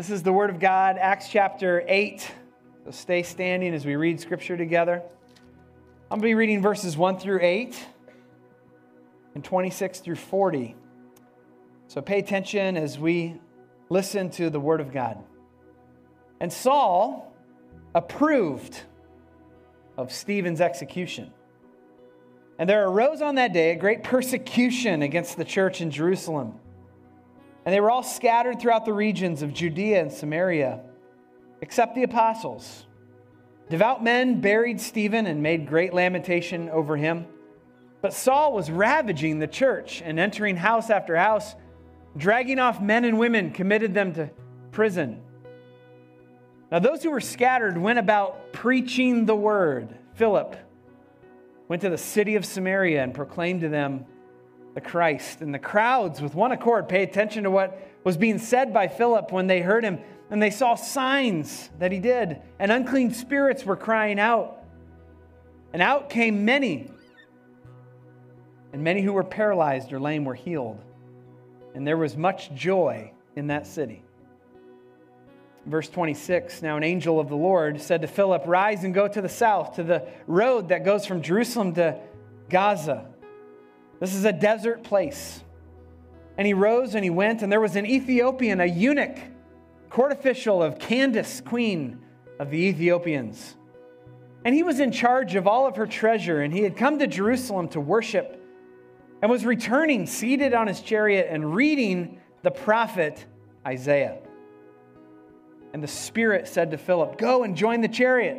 This is the Word of God, Acts chapter 8. So stay standing as we read Scripture together. I'm going to be reading verses 1 through 8 and 26 through 40. So pay attention as we listen to the Word of God. And Saul approved of Stephen's execution. And there arose on that day a great persecution against the church in Jerusalem. And they were all scattered throughout the regions of Judea and Samaria, except the apostles. Devout men buried Stephen and made great lamentation over him. But Saul was ravaging the church and entering house after house, dragging off men and women, committed them to prison. Now those who were scattered went about preaching the word. Philip went to the city of Samaria and proclaimed to them the Christ. And the crowds with one accord paid attention to what was being said by Philip when they heard him. And they saw signs that he did. And unclean spirits were crying out. And out came many. And many who were paralyzed or lame were healed. And there was much joy in that city. Verse 26, now an angel of the Lord said to Philip, rise and go to the south, to the road that goes from Jerusalem to Gaza. This is a desert place. And he rose and he went, and there was an Ethiopian, a eunuch, court official of Candace, queen of the Ethiopians. And he was in charge of all of her treasure, and he had come to Jerusalem to worship and was returning, seated on his chariot and reading the prophet Isaiah. And the Spirit said to Philip, go and join the chariot.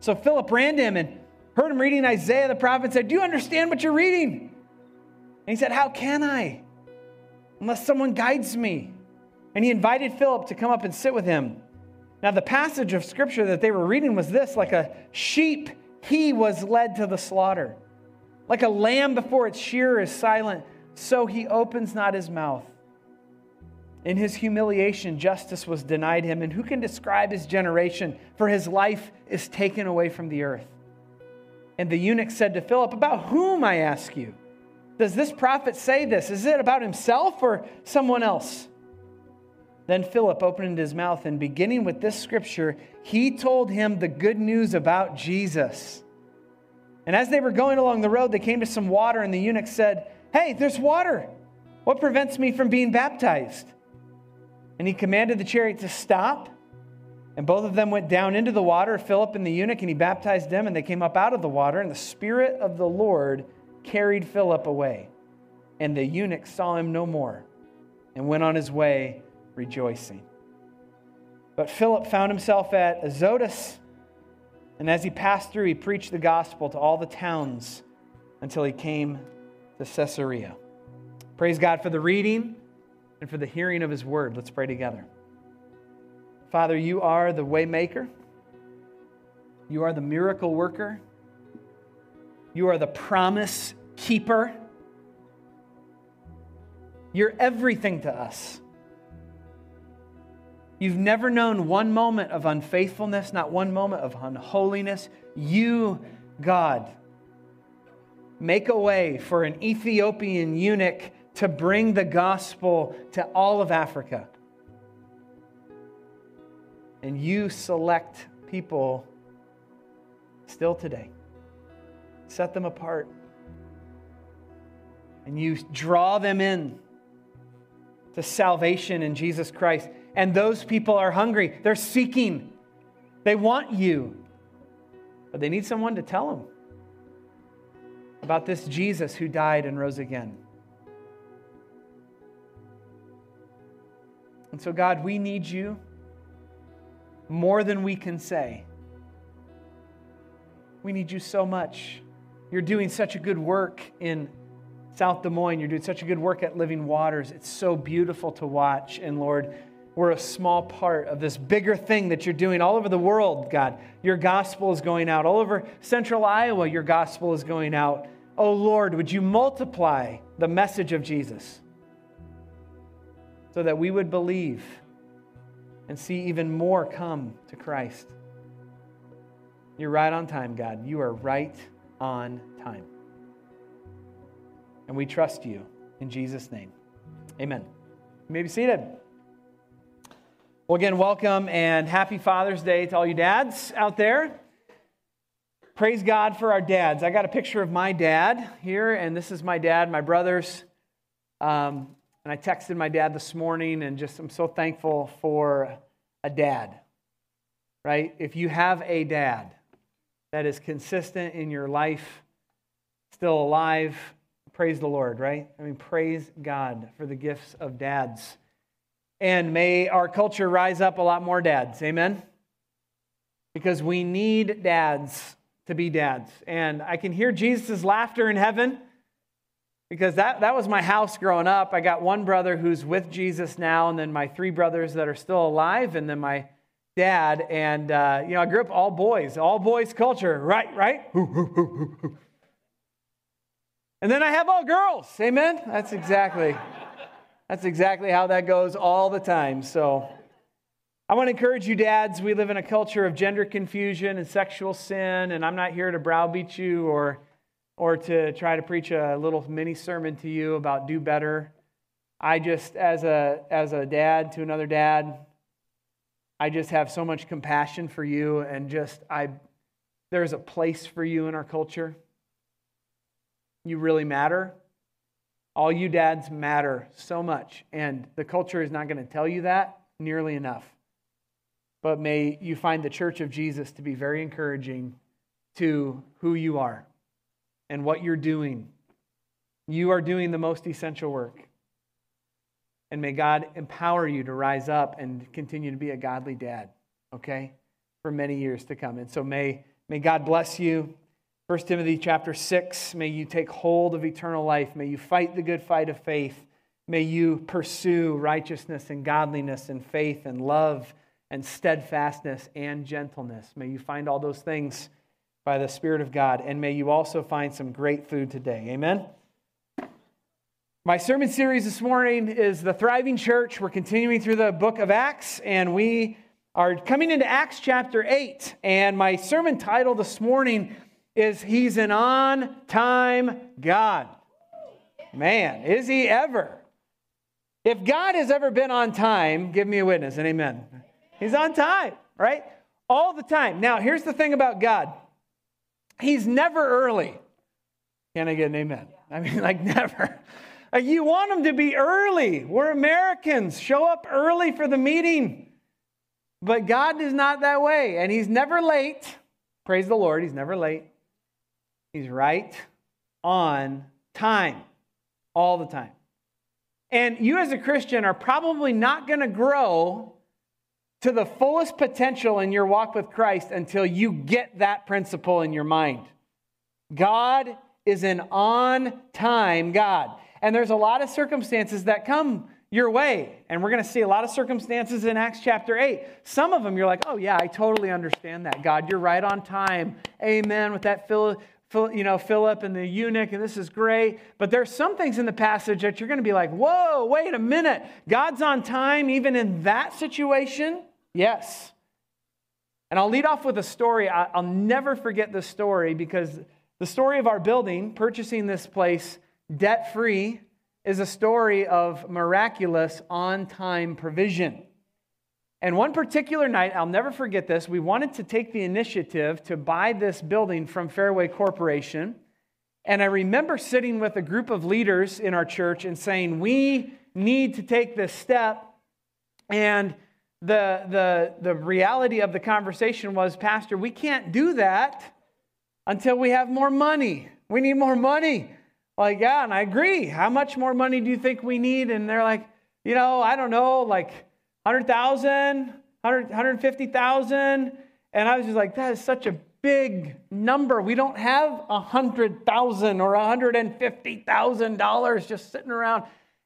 So Philip ran to him and heard him reading Isaiah the prophet and said, do you understand what you're reading? And he said, how can I, unless someone guides me? And he invited Philip to come up and sit with him. Now the passage of Scripture that they were reading was this, like a sheep, he was led to the slaughter. Like a lamb before its shearer is silent, so he opens not his mouth. In his humiliation, justice was denied him. And who can describe his generation? For his life is taken away from the earth. And the eunuch said to Philip, about whom, I ask you? Does this prophet say this? Is it about himself or someone else? Then Philip opened his mouth, and beginning with this scripture, he told him the good news about Jesus. And as they were going along the road, they came to some water, and the eunuch said, hey, there's water. What prevents me from being baptized? And he commanded the chariot to stop. And both of them went down into the water, Philip and the eunuch, and he baptized them. And they came up out of the water, and the Spirit of the Lord carried Philip away. And the eunuch saw him no more and went on his way rejoicing. But Philip found himself at Azotus. And as he passed through, he preached the gospel to all the towns until he came to Caesarea. Praise God for the reading and for the hearing of his word. Let's pray together. Father, you are the way maker. You are the miracle worker. You are the promise keeper. You're everything to us. You've never known one moment of unfaithfulness, not one moment of unholiness. You, God, make a way for an Ethiopian eunuch to bring the gospel to all of Africa. And you select people still today. Set them apart. And you draw them in to salvation in Jesus Christ. And those people are hungry. They're seeking. They want you. But they need someone to tell them about this Jesus who died and rose again. And so, God, we need you more than we can say. We need you so much. You're doing such a good work in South Des Moines. You're doing such a good work at Living Waters. It's so beautiful to watch. And Lord, we're a small part of this bigger thing that you're doing all over the world, God. Your gospel is going out. All over Central Iowa, your gospel is going out. Oh, Lord, would you multiply the message of Jesus, so that we would believe and see even more come to Christ. You're right on time, God. You are right on time. And we trust you in Jesus' name. Amen. You may be seated. Well, again, welcome and happy Father's Day to all you dads out there. Praise God for our dads. I got a picture of my dad here, and this is my dad, my brothers. And I texted my dad this morning, and I'm so thankful for a dad, right? If you have a dad that is consistent in your life, still alive, praise the Lord, right? I mean, praise God for the gifts of dads. And may our culture rise up a lot more dads, amen? Because we need dads to be dads. And I can hear Jesus' laughter in heaven because that was my house growing up. I got one brother who's with Jesus now, and then my three brothers that are still alive, and then my dad. And, you know, I grew up all boys culture, right? And then I have all girls, amen? That's exactly how that goes all the time. So I want to encourage you dads, we live in a culture of gender confusion and sexual sin, and I'm not here to browbeat you or to try to preach a little mini sermon to you about do better. I just, as a dad to another dad, I just have so much compassion for you, and there's a place for you in our culture. You really matter. All you dads matter so much, and the culture is not going to tell you that nearly enough. But may you find the Church of Jesus to be very encouraging to who you are and what you're doing. You are doing the most essential work. And may God empower you to rise up and continue to be a godly dad, okay, for many years to come. And so may God bless you. 1 Timothy chapter 6, may you take hold of eternal life. May you fight the good fight of faith. May you pursue righteousness and godliness and faith and love and steadfastness and gentleness. May you find all those things by the Spirit of God. And may you also find some great food today. Amen? My sermon series this morning is The Thriving Church. We're continuing through the book of Acts, and we are coming into Acts chapter 8. And my sermon title this morning is He's an on-time God. Man, is He ever? If God has ever been on time, give me a witness, and amen. He's on time, right? All the time. Now, here's the thing about God. He's never early. Can I get an amen? I mean, like, never. Like, you want Him to be early. We're Americans. Show up early for the meeting. But God is not that way, and He's never late. Praise the Lord, He's never late. He's right on time, all the time. And you as a Christian are probably not going to grow to the fullest potential in your walk with Christ until you get that principle in your mind. God is an on-time God. And there's a lot of circumstances that come your way. And we're going to see a lot of circumstances in Acts chapter 8. Some of them you're like, oh yeah, I totally understand that. God, you're right on time. Amen. With that Philip and the eunuch, and this is great. But there's some things in the passage that you're going to be like, whoa, wait a minute. God's on time even in that situation? Yes. And I'll lead off with a story. I'll never forget this story, because the story of our building, purchasing this place debt-free, is a story of miraculous on-time provision. And one particular night, I'll never forget this, we wanted to take the initiative to buy this building from Fairway Corporation. And I remember sitting with a group of leaders in our church and saying, we need to take this step. And the reality of the conversation was, Pastor, we can't do that until we have more money. We need more money. Like, yeah, and I agree. How much more money do you think we need? And they're like, you know, I don't know, like, 100,000, 150,000. And I was just like, that is such a big number. We don't have $100,000 or $150,000 just sitting around.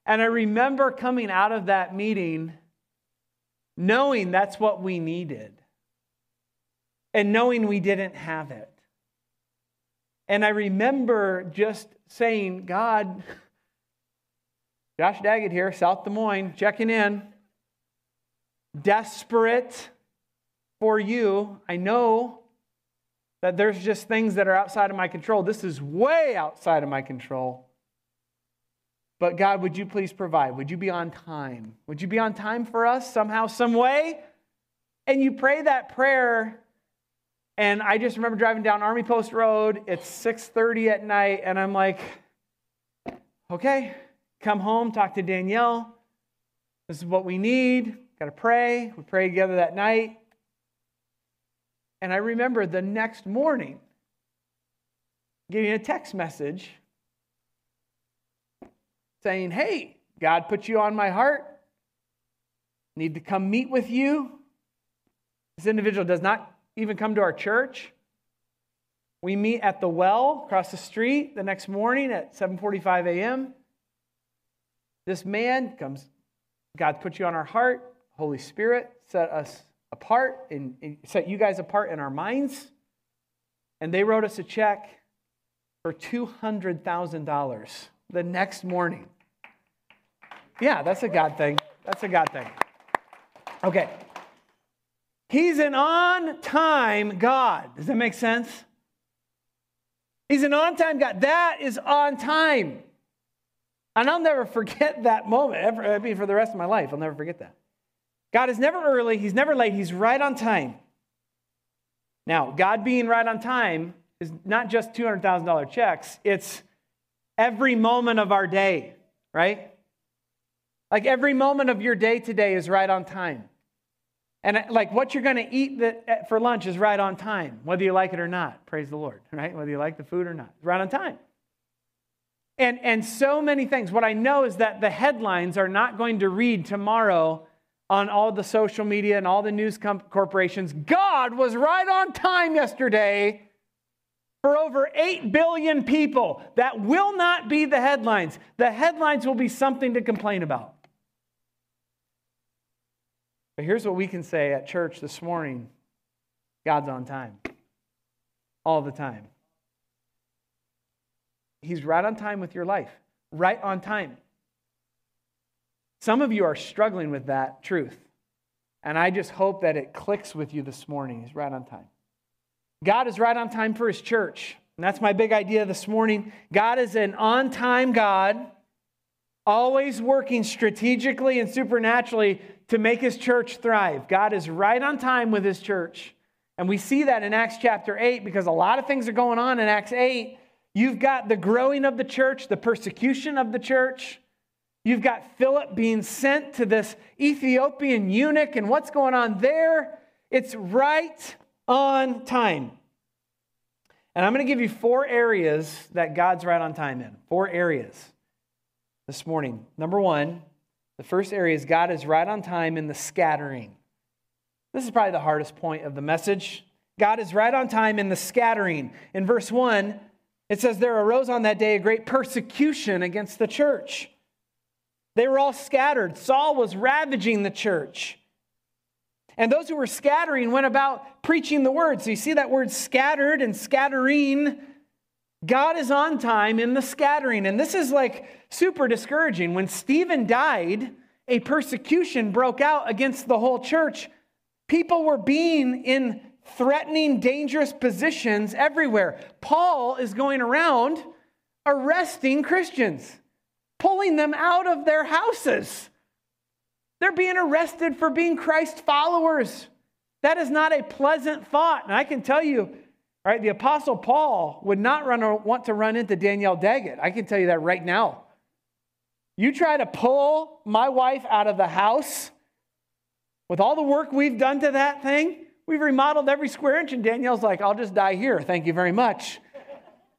And I remember coming out of that meeting knowing that's what we needed and knowing we didn't have it. And I remember just saying, God, Josh Daggett here, South Des Moines, checking in. Desperate for you. I know that there's just things that are outside of my control. This is way outside of my control. But God, would you please provide? Would you be on time? Would you be on time for us somehow, some way? And you pray that prayer. And I just remember driving down Army Post Road. It's 6:30 at night. And I'm like, okay, come home, talk to Danielle. This is what we need. Got to pray. We prayed together that night. And I remember the next morning getting a text message saying, hey, God put you on my heart. Need to come meet with you. This individual does not even come to our church. We meet at the well across the street the next morning at 7:45 a.m. This man comes, God put you on our heart. Holy Spirit set us apart and set you guys apart in our minds. And they wrote us a check for $200,000 the next morning. Yeah, that's a God thing. That's a God thing. Okay. He's an on-time God. Does that make sense? He's an on-time God. That is on time. And I'll never forget that moment. I mean, for the rest of my life, I'll never forget that. God is never early. He's never late. He's right on time. Now, God being right on time is not just $200,000 checks. It's every moment of our day, right? Like every moment of your day today is right on time. And like what you're going to eat for lunch is right on time, whether you like it or not. Praise the Lord, right? Whether you like the food or not, it's right on time. And so many things. What I know is that the headlines are not going to read tomorrow on all the social media and all the news corporations. God was right on time yesterday for over 8 billion people. That will not be the headlines. The headlines will be something to complain about. But here's what we can say at church this morning. God's on time. All the time. He's right on time with your life. Right on time. Some of you are struggling with that truth. And I just hope that it clicks with you this morning. He's right on time. God is right on time for his church. And that's my big idea this morning. God is an on-time God, always working strategically and supernaturally to make his church thrive. God is right on time with his church. And we see that in Acts chapter 8 because a lot of things are going on in Acts 8. You've got the growing of the church, the persecution of the church. You've got Philip being sent to this Ethiopian eunuch and what's going on there. It's right on time. And I'm going to give you 4 areas that God's right on time in. 4 areas this morning. Number 1. The first area is God is right on time in the scattering. This is probably the hardest point of the message. God is right on time in the scattering. In verse 1, it says, there arose on that day a great persecution against the church. They were all scattered. Saul was ravaging the church. And those who were scattering went about preaching the word. So you see that word scattered and scattering. God is on time in the scattering. And this is like super discouraging. When Stephen died, a persecution broke out against the whole church. People were being in threatening, dangerous positions everywhere. Paul is going around arresting Christians, pulling them out of their houses. They're being arrested for being Christ followers. That is not a pleasant thought. And I can tell you, right, the Apostle Paul would not want to run into Danielle Daggett. I can tell you that right now. You try to pull my wife out of the house with all the work we've done to that thing. We've remodeled every square inch, and Danielle's like, I'll just die here. Thank you very much.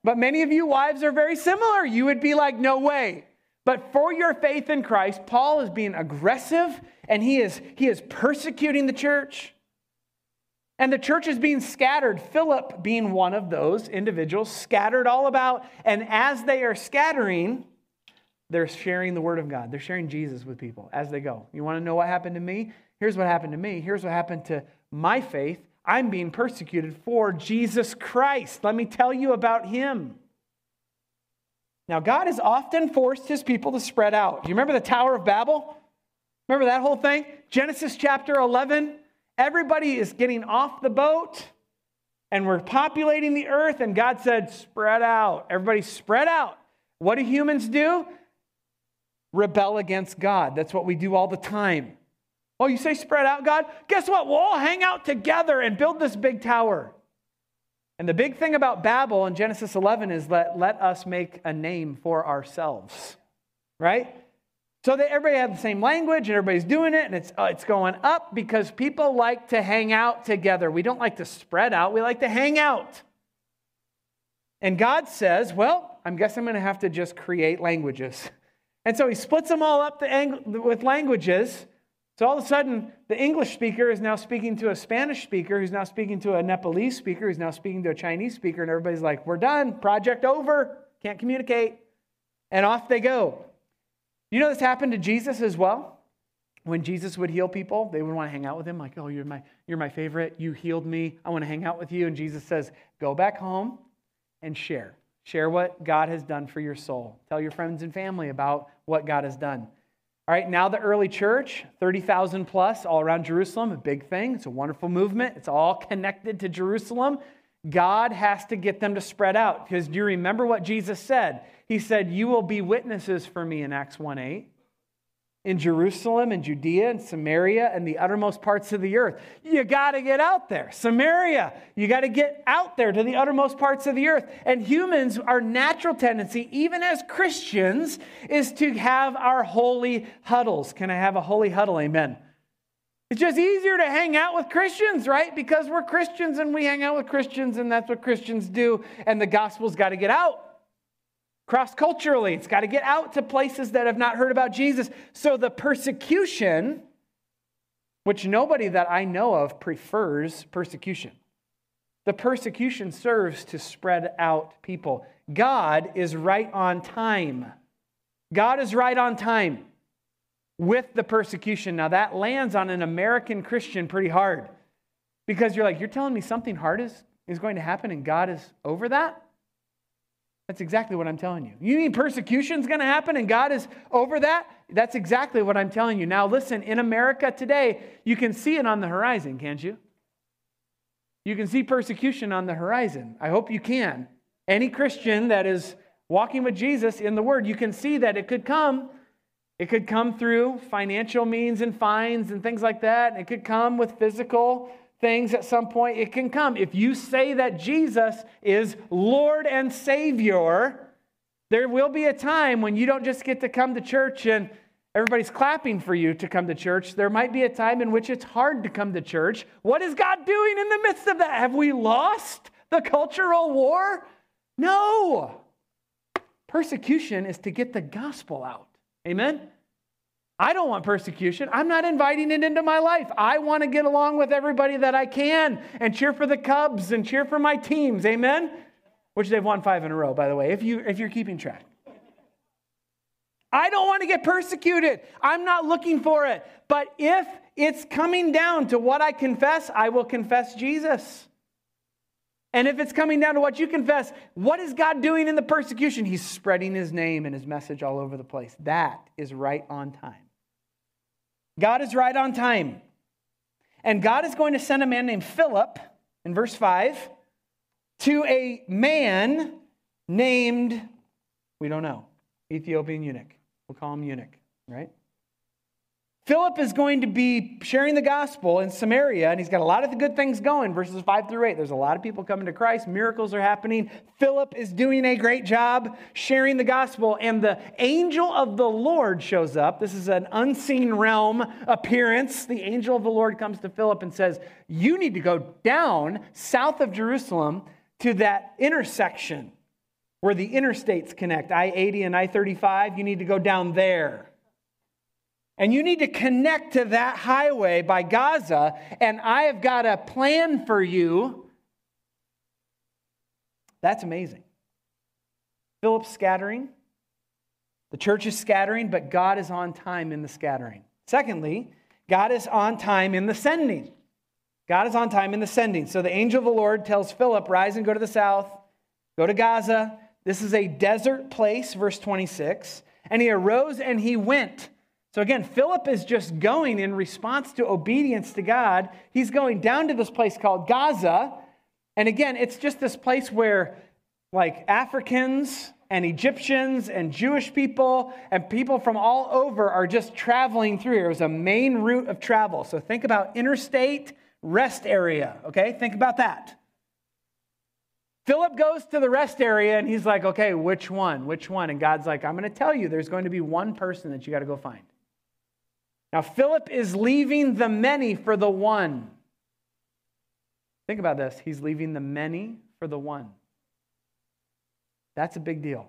But many of you wives are very similar. You would be like, no way. But for your faith in Christ, Paul is being aggressive, and he is persecuting the church. And the church is being scattered, Philip being one of those individuals, scattered all about. And as they are scattering, they're sharing the word of God. They're sharing Jesus with people as they go. You want to know what happened to me? Here's what happened to me. Here's what happened to my faith. I'm being persecuted for Jesus Christ. Let me tell you about him. Now, God has often forced his people to spread out. Do you remember the Tower of Babel? Remember that whole thing? Genesis chapter 11. Everybody is getting off the boat and we're populating the earth. And God said, spread out. Everybody spread out. What do humans do? rebel against God. That's what we do all the time. Oh, you say spread out, God? Guess what? We'll all hang out together and build this big tower. And the big thing about Babel in Genesis 11 is that let us make a name for ourselves, right? So that everybody had the same language and everybody's doing it and it's going up because people like to hang out together. We don't like to spread out. We like to hang out. And God says, well, I guess I'm going to have to just create languages. And so he splits them all up with languages. So all of a sudden, the English speaker is now speaking to a Spanish speaker who's now speaking to a Nepalese speaker who's now speaking to a Chinese speaker. And everybody's like, we're done. Project over. Can't communicate. And off they go. You know this happened to Jesus as well? When Jesus would heal people, they would want to hang out with him. Like, oh, you're my favorite. You healed me. I want to hang out with you. And Jesus says, go back home and share. Share what God has done for your soul. Tell your friends and family about what God has done. All right, now the early church, 30,000 plus all around Jerusalem, a big thing. It's a wonderful movement. It's all connected to Jerusalem. God has to get them to spread out because do you remember what Jesus said? He said, you will be witnesses for me in Acts 1:8 in Jerusalem and Judea and Samaria and the uttermost parts of the earth. You got to get out there. Samaria, you got to get out there to the uttermost parts of the earth. And humans, our natural tendency, even as Christians, is to have our holy huddles. Can I have a holy huddle? Amen. It's just easier to hang out with Christians, right? Because we're Christians and we hang out with Christians and that's what Christians do. And the gospel's got to get out. Cross-culturally, it's got to get out to places that have not heard about Jesus. So the persecution, which nobody that I know of prefers persecution, the persecution serves to spread out people. God is right on time. God is right on time with the persecution. Now that lands on an American Christian pretty hard because you're like, you're telling me something hard is going to happen and God is over that? That's exactly what I'm telling you. You mean persecution's going to happen and God is over that? That's exactly what I'm telling you. Now listen, in America today, you can see it on the horizon, can't you? You can see persecution on the horizon. I hope you can. Any Christian that is walking with Jesus in the Word, you can see that it could come. It could come through financial means and fines and things like that. It could come with physical things at some point. It can come. If you say that Jesus is Lord and Savior, there will be a time when you don't just get to come to church and everybody's clapping for you to come to church. There might be a time in which it's hard to come to church. What is God doing in the midst of that? Have we lost the cultural war? No. Persecution is to get the gospel out. Amen? I don't want persecution. I'm not inviting it into my life. I want to get along with everybody that I can and cheer for the Cubs and cheer for my teams. Amen? Which they've won 5 in a row, by the way, if you're keeping track. I don't want to get persecuted. I'm not looking for it. But if it's coming down to what I confess, I will confess Jesus. And if it's coming down to what you confess, what is God doing in the persecution? He's spreading his name and his message all over the place. That is right on time. God is right on time. And God is going to send a man named Philip, in verse 5, to a man named, we don't know, Ethiopian eunuch. We'll call him eunuch, right? Philip is going to be sharing the gospel in Samaria, and he's got a lot of the good things going, verses 5-8. There's a lot of people coming to Christ. Miracles are happening. Philip is doing a great job sharing the gospel, and the angel of the Lord shows up. This is an unseen realm appearance. The angel of the Lord comes to Philip and says, you need to go down south of Jerusalem to that intersection where the interstates connect, I-80 and I-35. You need to go down there. And you need to connect to that highway by Gaza, and I have got a plan for you. That's amazing. Philip's scattering. The church is scattering, but God is on time in the scattering. Secondly, God is on time in the sending. God is on time in the sending. So the angel of the Lord tells Philip, rise and go to the south, go to Gaza. This is a desert place, verse 26. And he arose and he went. So again, Philip is just going in response to obedience to God. He's going down to this place called Gaza. And again, it's just this place where like Africans and Egyptians and Jewish people and people from all over are just traveling through here. It was a main route of travel. So think about interstate rest area, okay? Think about that. Philip goes to the rest area and he's like, okay, which one? Which one? And God's like, I'm going to tell you, there's going to be one person that you got to go find. Now, Philip is leaving the many for the one. Think about this. He's leaving the many for the one. That's a big deal.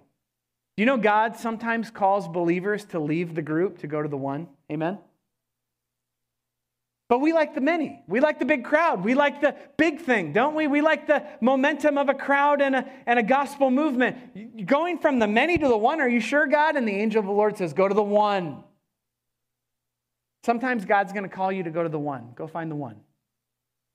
Do you know God sometimes calls believers to leave the group to go to the one? Amen? But we like the many. We like the big crowd. We like the big thing, don't we? We like the momentum of a crowd and a gospel movement. Going from the many to the one, are you sure, God? And the angel of the Lord says, go to the one. Sometimes God's going to call you to go to the one. Go find the one.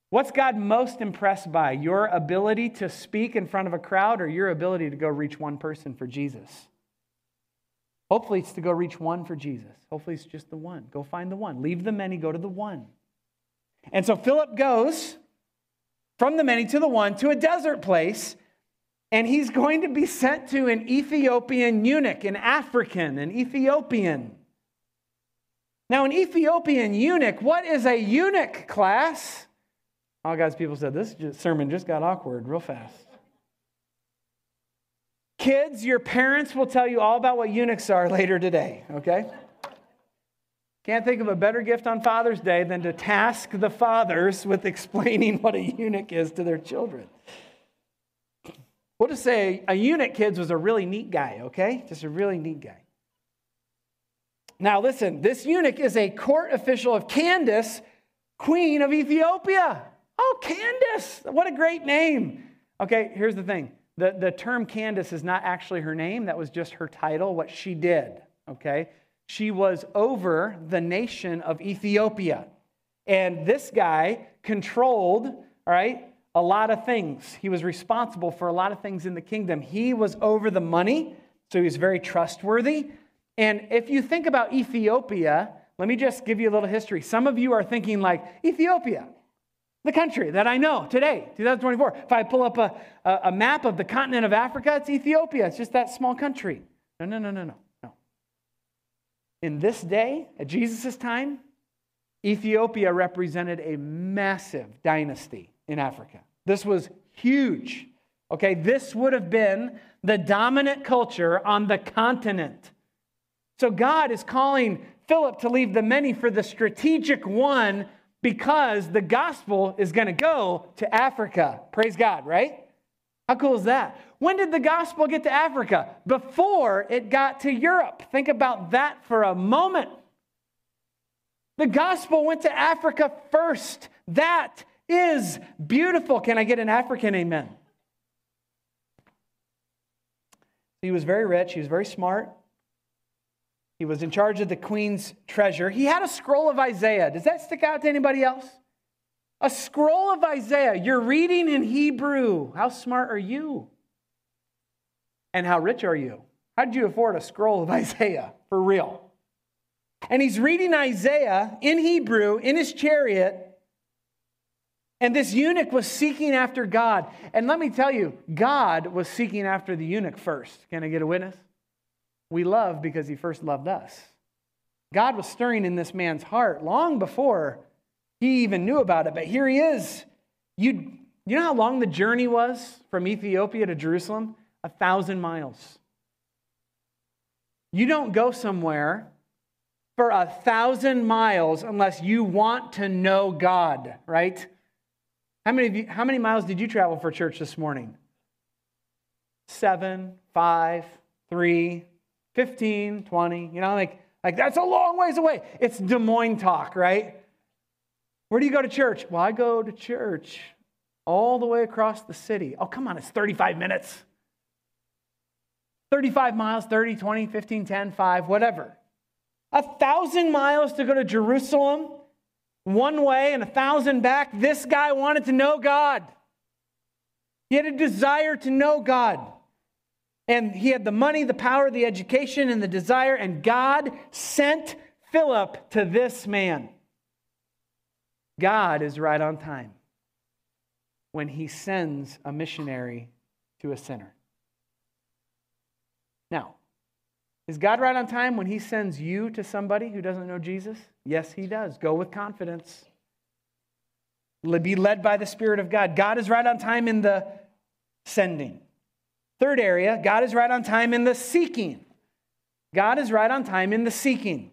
What's God most impressed by? Your ability to speak in front of a crowd or your ability to go reach one person for Jesus? Hopefully it's to go reach one for Jesus. Hopefully it's just the one. Go find the one. Leave the many, go to the one. And so Philip goes from the many to the one to a desert place, and he's going to be sent to an Ethiopian eunuch, an Ethiopian. Now, an Ethiopian eunuch, what is a eunuch, class? All God's people said, this sermon just got awkward real fast. Kids, your parents will tell you all about what eunuchs are later today, okay? Can't think of a better gift on Father's Day than to task the fathers with explaining what a eunuch is to their children. We'll just say a eunuch, kids, was a really neat guy, okay? Just a really neat guy. Now listen, this eunuch is a court official of Candace, queen of Ethiopia. Oh, Candace, what a great name. Okay, here's the thing. The term Candace is not actually her name. That was just her title, what she did, okay? She was over the nation of Ethiopia. And this guy controlled, all right, a lot of things. He was responsible for a lot of things in the kingdom. He was over the money, so he was very trustworthy. And if you think about Ethiopia, let me just give you a little history. Some of you are thinking like, Ethiopia, the country that I know today, 2024. If I pull up a map of the continent of Africa, it's Ethiopia. It's just that small country. No. In this day, at Jesus' time, Ethiopia represented a massive dynasty in Africa. This was huge. Okay, this would have been the dominant culture on the continent. So God is calling Philip to leave the many for the strategic one, because the gospel is going to go to Africa. Praise God, right? How cool is that? When did the gospel get to Africa? Before it got to Europe. Think about that for a moment. The gospel went to Africa first. That is beautiful. Can I get an African amen? He was very rich. He was very smart. He was in charge of the queen's treasure. He had a scroll of Isaiah. Does that stick out to anybody else? A scroll of Isaiah. You're reading in Hebrew. How smart are you? And how rich are you? How did you afford a scroll of Isaiah? For real. And he's reading Isaiah in Hebrew in his chariot. And this eunuch was seeking after God. And let me tell you, God was seeking after the eunuch first. Can I get a witness? We love because he first loved us. God was stirring in this man's heart long before he even knew about it. But here he is. You know how long the journey was from Ethiopia to Jerusalem? 1,000 miles. You don't go somewhere for 1,000 miles unless you want to know God, right? How many miles did you travel for church this morning? 7, 5, 3. 15, 20, you know, like that's a long ways away. It's Des Moines talk, right? Where do you go to church? Well, I go to church all the way across the city. Oh, come on, it's 35 minutes. 35 miles, 30, 20, 15, 10, 5, whatever. 1,000 miles to go to Jerusalem one way and 1,000 back. This guy wanted to know God. He had a desire to know God. And he had the money, the power, the education, and the desire, and God sent Philip to this man. God is right on time when he sends a missionary to a sinner. Now, is God right on time when he sends you to somebody who doesn't know Jesus? Yes, he does. Go with confidence. Be led by the Spirit of God. God is right on time in the sending. Third area, God is right on time in the seeking. God is right on time in the seeking.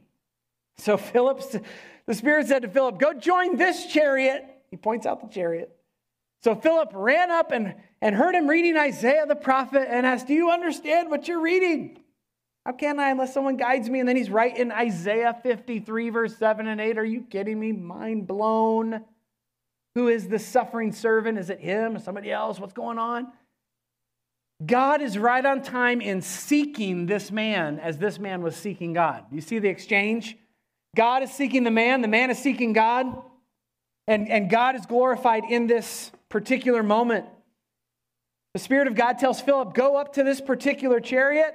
So the Spirit said to Philip, go join this chariot. He points out the chariot. So Philip ran up and heard him reading Isaiah the prophet and asked, do you understand what you're reading? How can I unless someone guides me? And then he's right in Isaiah 53, verse 7 and 8. Are you kidding me? Mind blown. Who is the suffering servant? Is it him or somebody else? What's going on? God is right on time in seeking this man as this man was seeking God. You see the exchange? God is seeking the man is seeking God, and God is glorified in this particular moment. The Spirit of God tells Philip, go up to this particular chariot.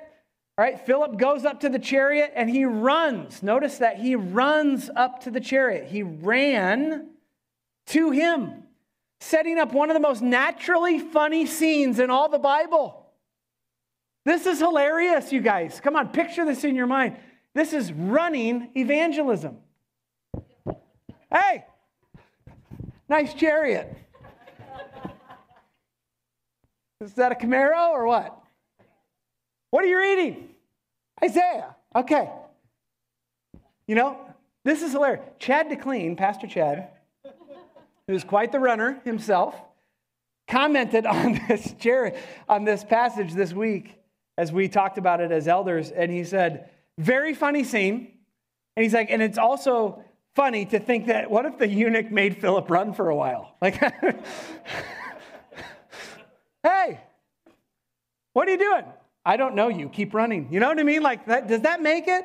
All right, Philip goes up to the chariot and he runs. Notice that he runs up to the chariot. He ran to him, setting up one of the most naturally funny scenes in all the Bible. This is hilarious, you guys. Come on, picture this in your mind. This is running evangelism. Hey, nice chariot. Is that a Camaro or what? What are you reading? Isaiah. Okay. You know, this is hilarious. Chad DeClean, Pastor Chad, who's quite the runner himself, commented on this passage this week as we talked about it as elders, and he said, very funny scene. And he's like, and it's also funny to think that what if the eunuch made Philip run for a while? Like, hey, what are you doing? I don't know you. Keep running. You know what I mean? Like, that, does that make it?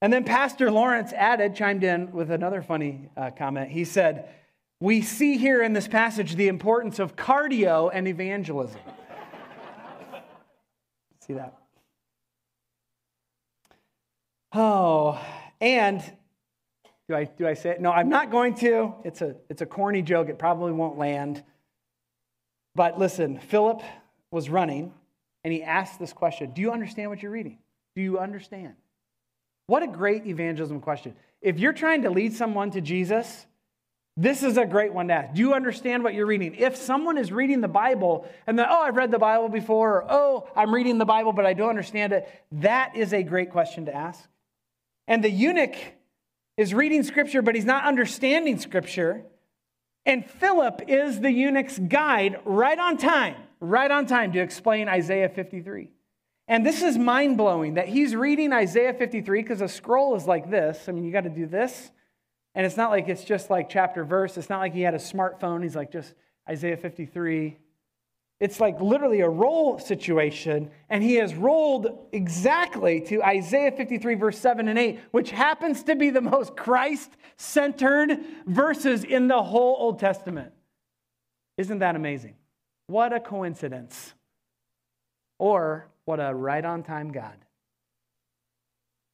And then Pastor Lawrence chimed in with another funny comment. He said, we see here in this passage the importance of cardio and evangelism. See that? Oh, and do I say it? No, I'm not going to. It's a corny joke. It probably won't land. But listen, Philip was running, and he asked this question. Do you understand what you're reading? Do you understand? What a great evangelism question. If you're trying to lead someone to Jesus, this is a great one to ask. Do you understand what you're reading? If someone is reading the Bible and then, oh, I've read the Bible before, or oh, I'm reading the Bible, but I don't understand it, that is a great question to ask. And the eunuch is reading Scripture, but he's not understanding Scripture. And Philip is the eunuch's guide right on time to explain Isaiah 53. And this is mind-blowing that he's reading Isaiah 53 because a scroll is like this. I mean, you got to do this. And it's not like it's just like chapter verse. It's not like he had a smartphone. He's like just Isaiah 53. It's like literally a roll situation. And he has rolled exactly to Isaiah 53 verse 7 and 8, which happens to be the most Christ-centered verses in the whole Old Testament. Isn't that amazing? What a coincidence. Or what a right-on-time God.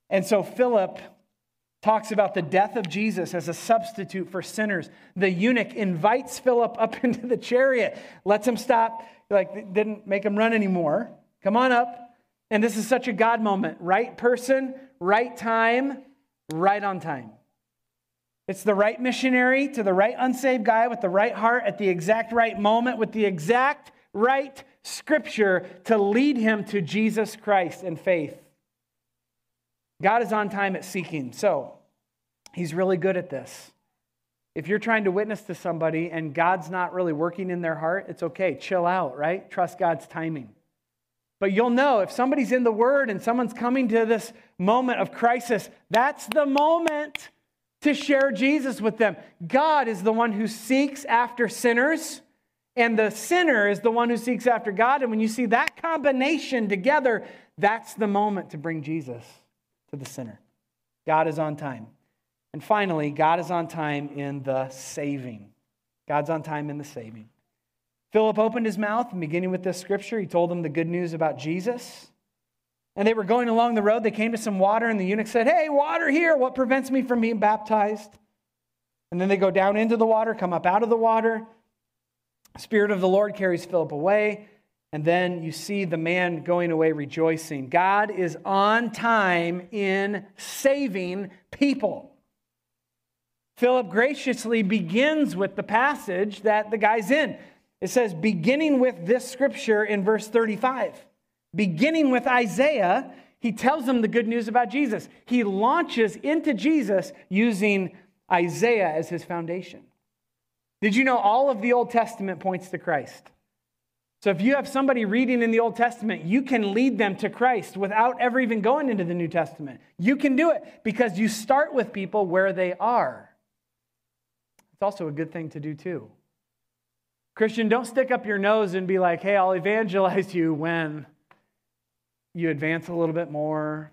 And so Philip talks about the death of Jesus as a substitute for sinners. The eunuch invites Philip up into the chariot, lets him stop, like didn't make him run anymore. Come on up. And this is such a God moment. Right person, right time, right on time. It's the right missionary to the right unsaved guy with the right heart at the exact right moment with the exact right Scripture to lead him to Jesus Christ and faith. God is on time at seeking, so he's really good at this. If you're trying to witness to somebody and God's not really working in their heart, it's okay. Chill out, right? Trust God's timing. But you'll know if somebody's in the Word and someone's coming to this moment of crisis, that's the moment to share Jesus with them. God is the one who seeks after sinners, and the sinner is the one who seeks after God. And when you see that combination together, that's the moment to bring Jesus to the sinner. God is on time. And finally, God is on time in the saving. God's on time in the saving. Philip opened his mouth, and beginning with this scripture, he told them the good news about Jesus. And they were going along the road. They came to some water, and the eunuch said, hey, water here. What prevents me from being baptized? And then they go down into the water, come up out of the water. Spirit of the Lord carries Philip away, And then you see the man going away rejoicing. God is on time in saving people. Philip graciously begins with the passage that the guy's in. It says, beginning with this scripture in verse 35, beginning with Isaiah, he tells them the good news about Jesus. He launches into Jesus using Isaiah as his foundation. Did you know all of the Old Testament points to Christ? So if you have somebody reading in the Old Testament, you can lead them to Christ without ever even going into the New Testament. You can do it because you start with people where they are. It's also a good thing to do too. Christian, don't stick up your nose and be like, hey, I'll evangelize you when you advance a little bit more,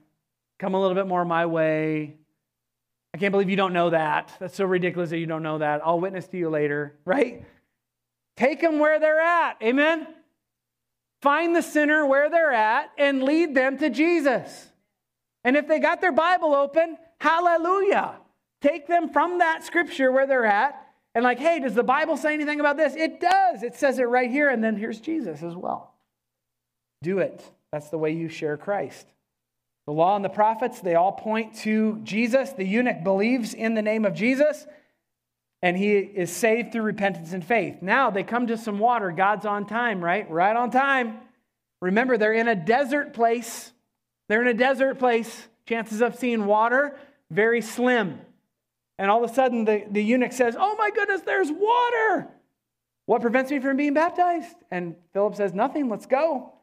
come a little bit more my way. I can't believe you don't know that. That's so ridiculous that you don't know that. I'll witness to you later, right? Take them where they're at. Amen? Find the sinner where they're at and lead them to Jesus. And if they got their Bible open, hallelujah. Take them from that scripture where they're at and like, hey, does the Bible say anything about this? It does. It says it right here. And then here's Jesus as well. Do it. That's the way you share Christ. The law and the prophets, they all point to Jesus. The eunuch believes in the name of Jesus. And he is saved through repentance and faith. Now they come to some water. God's on time, right? Right on time. Remember, they're in a desert place. Chances of seeing water, very slim. And all of a sudden, the eunuch says, oh my goodness, there's water. What prevents me from being baptized? And Philip says, nothing, let's go.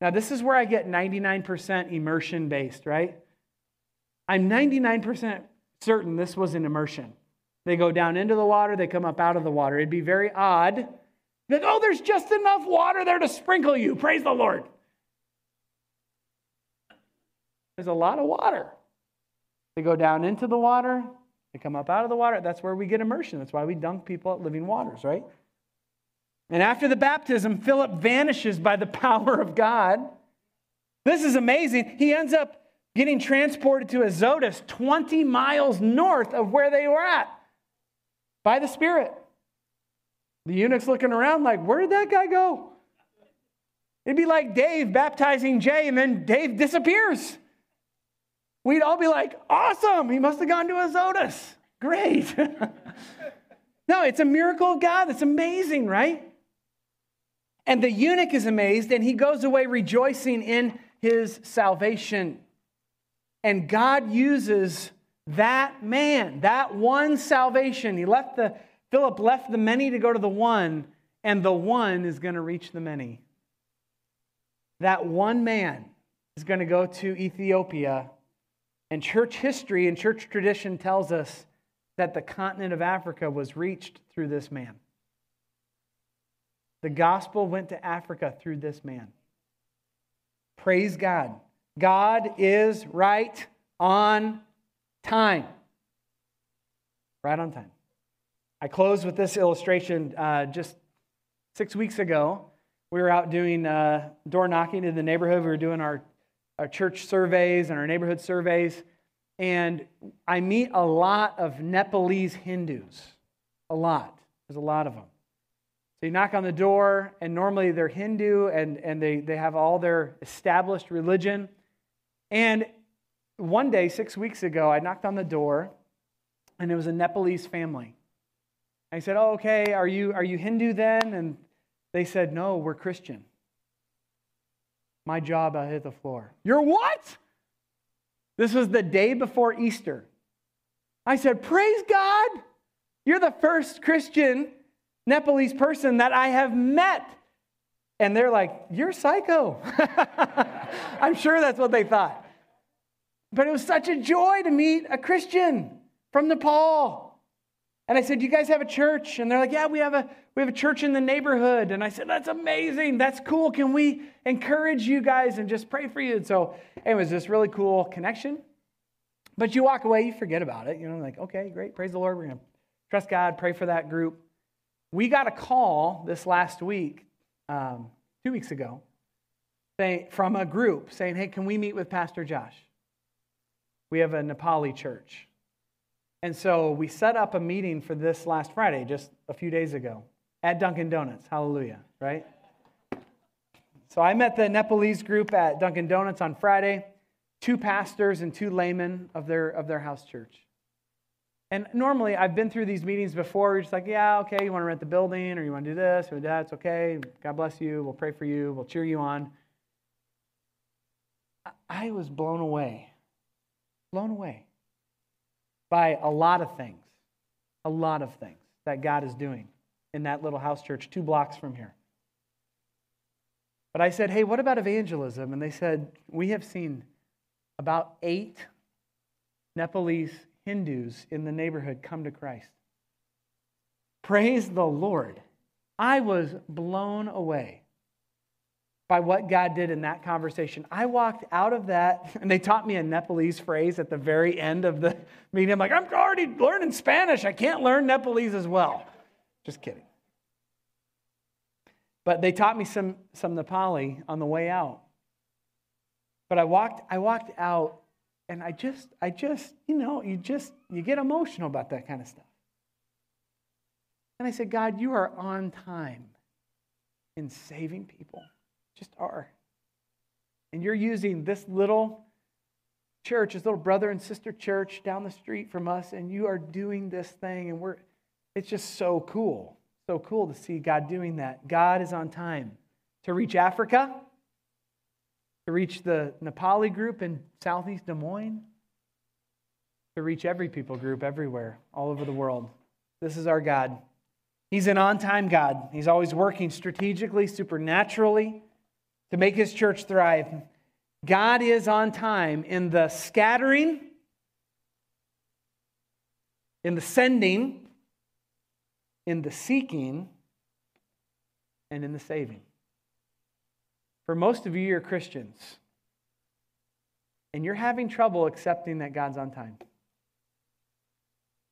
Now, this is where I get 99% immersion-based, right? I'm 99% certain this was an immersion. They go down into the water. They come up out of the water. It'd be very odd. Like, oh, there's just enough water there to sprinkle you. Praise the Lord. There's a lot of water. They go down into the water. They come up out of the water. That's where we get immersion. That's why we dunk people at Living Waters, right? And after the baptism, Philip vanishes by the power of God. This is amazing. He ends up getting transported to Azotus, 20 miles north of where they were at. By the Spirit. The eunuch's looking around like, where did that guy go? It'd be like Dave baptizing Jay and then Dave disappears. We'd all be like, awesome, he must have gone to Azotus. Great. No, it's a miracle of God. It's amazing, right? And the eunuch is amazed and he goes away rejoicing in his salvation. And God uses that man, that one salvation. Philip left the many to go to the one, and the one is going to reach the many. That one man is going to go to Ethiopia, and church history and church tradition tells us that the continent of Africa was reached through this man. The gospel went to Africa through this man. Praise God. God is right on time. Right on time. I close with this illustration. Just 6 weeks ago, we were out doing door knocking in the neighborhood. We were doing our church surveys and our neighborhood surveys. And I meet a lot of Nepalese Hindus. A lot. There's a lot of them. So you knock on the door, and normally they're Hindu, and they have all their established religion. And one day, 6 weeks ago, I knocked on the door, and it was a Nepalese family. I said, oh, okay, are you Hindu then? And they said, no, we're Christian. My job, I hit the floor. You're what? This was the day before Easter. I said, praise God. You're the first Christian Nepalese person that I have met. And they're like, you're psycho. I'm sure that's what they thought. But it was such a joy to meet a Christian from Nepal. And I said, do you guys have a church? And they're like, yeah, we have a church in the neighborhood. And I said, that's amazing. That's cool. Can we encourage you guys and just pray for you? And so it was this really cool connection. But you walk away, you forget about it. You know, like, okay, great. Praise the Lord. We're going to trust God, pray for that group. We got a call this last week, 2 weeks ago, from a group saying, hey, can we meet with Pastor Josh? We have a Nepali church. And so we set up a meeting for this last Friday, just a few days ago, at Dunkin' Donuts. Hallelujah, right? So I met the Nepalese group at Dunkin' Donuts on Friday, 2 pastors and 2 laymen of their house church. And normally, I've been through these meetings before. We're just like, yeah, okay, you want to rent the building, or you want to do this, or that, it's okay. God bless you. We'll pray for you. We'll cheer you on. I was blown away by a lot of things that God is doing in that little house church 2 blocks from here. But I said, hey, what about evangelism? And they said, we have seen about 8 Nepalese Hindus in the neighborhood come to Christ. Praise the Lord. I was blown away by what God did in that conversation. I walked out of that, and they taught me a Nepalese phrase at the very end of the meeting. I'm like, I'm already learning Spanish. I can't learn Nepalese as well. Just kidding. But they taught me some Nepali on the way out. But I walked out. And I just, you get emotional about that kind of stuff. And I said, God, you are on time in saving people. Just are. And you're using this little church, this little brother and sister church down the street from us, and you are doing this thing. And it's just so cool. So cool to see God doing that. God is on time to reach Africa, to reach the Nepali group in Southeast Des Moines, to reach every people group everywhere, all over the world. This is our God. He's an on-time God. He's always working strategically, supernaturally, to make His church thrive. God is on time in the scattering, in the sending, in the seeking, and in the saving. For most of you, you're Christians, and you're having trouble accepting that God's on time.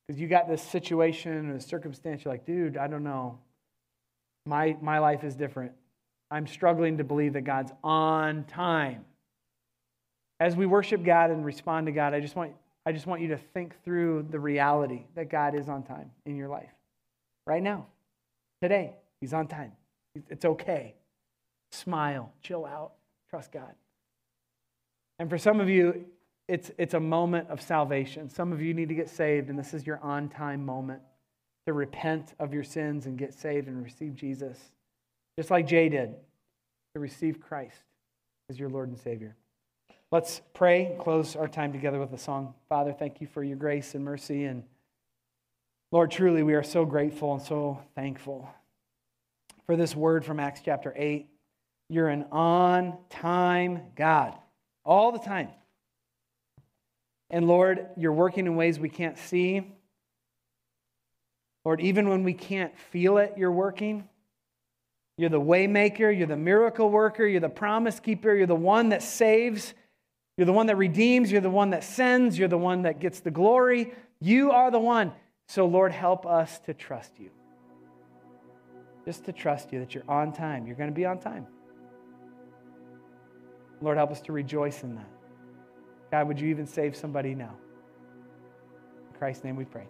Because you got this situation or this circumstance, you're like, dude, I don't know. My life is different. I'm struggling to believe that God's on time. As we worship God and respond to God, I just want you to think through the reality that God is on time in your life. Right now, today, He's on time. It's okay. Smile, chill out, trust God. And for some of you, it's a moment of salvation. Some of you need to get saved, and this is your on-time moment to repent of your sins and get saved and receive Jesus, just like Jay did, to receive Christ as your Lord and Savior. Let's pray and close our time together with a song. Father, thank you for your grace and mercy, and Lord, truly we are so grateful and so thankful for this word from Acts chapter 8. You're an on-time God, all the time. And Lord, you're working in ways we can't see. Lord, even when we can't feel it, you're working. You're the way maker. You're the miracle worker. You're the promise keeper. You're the one that saves. You're the one that redeems. You're the one that sends. You're the one that gets the glory. You are the one. So Lord, help us to trust you. Just to trust you that you're on time. You're going to be on time. Lord, help us to rejoice in that. God, would you even save somebody now? In Christ's name we pray.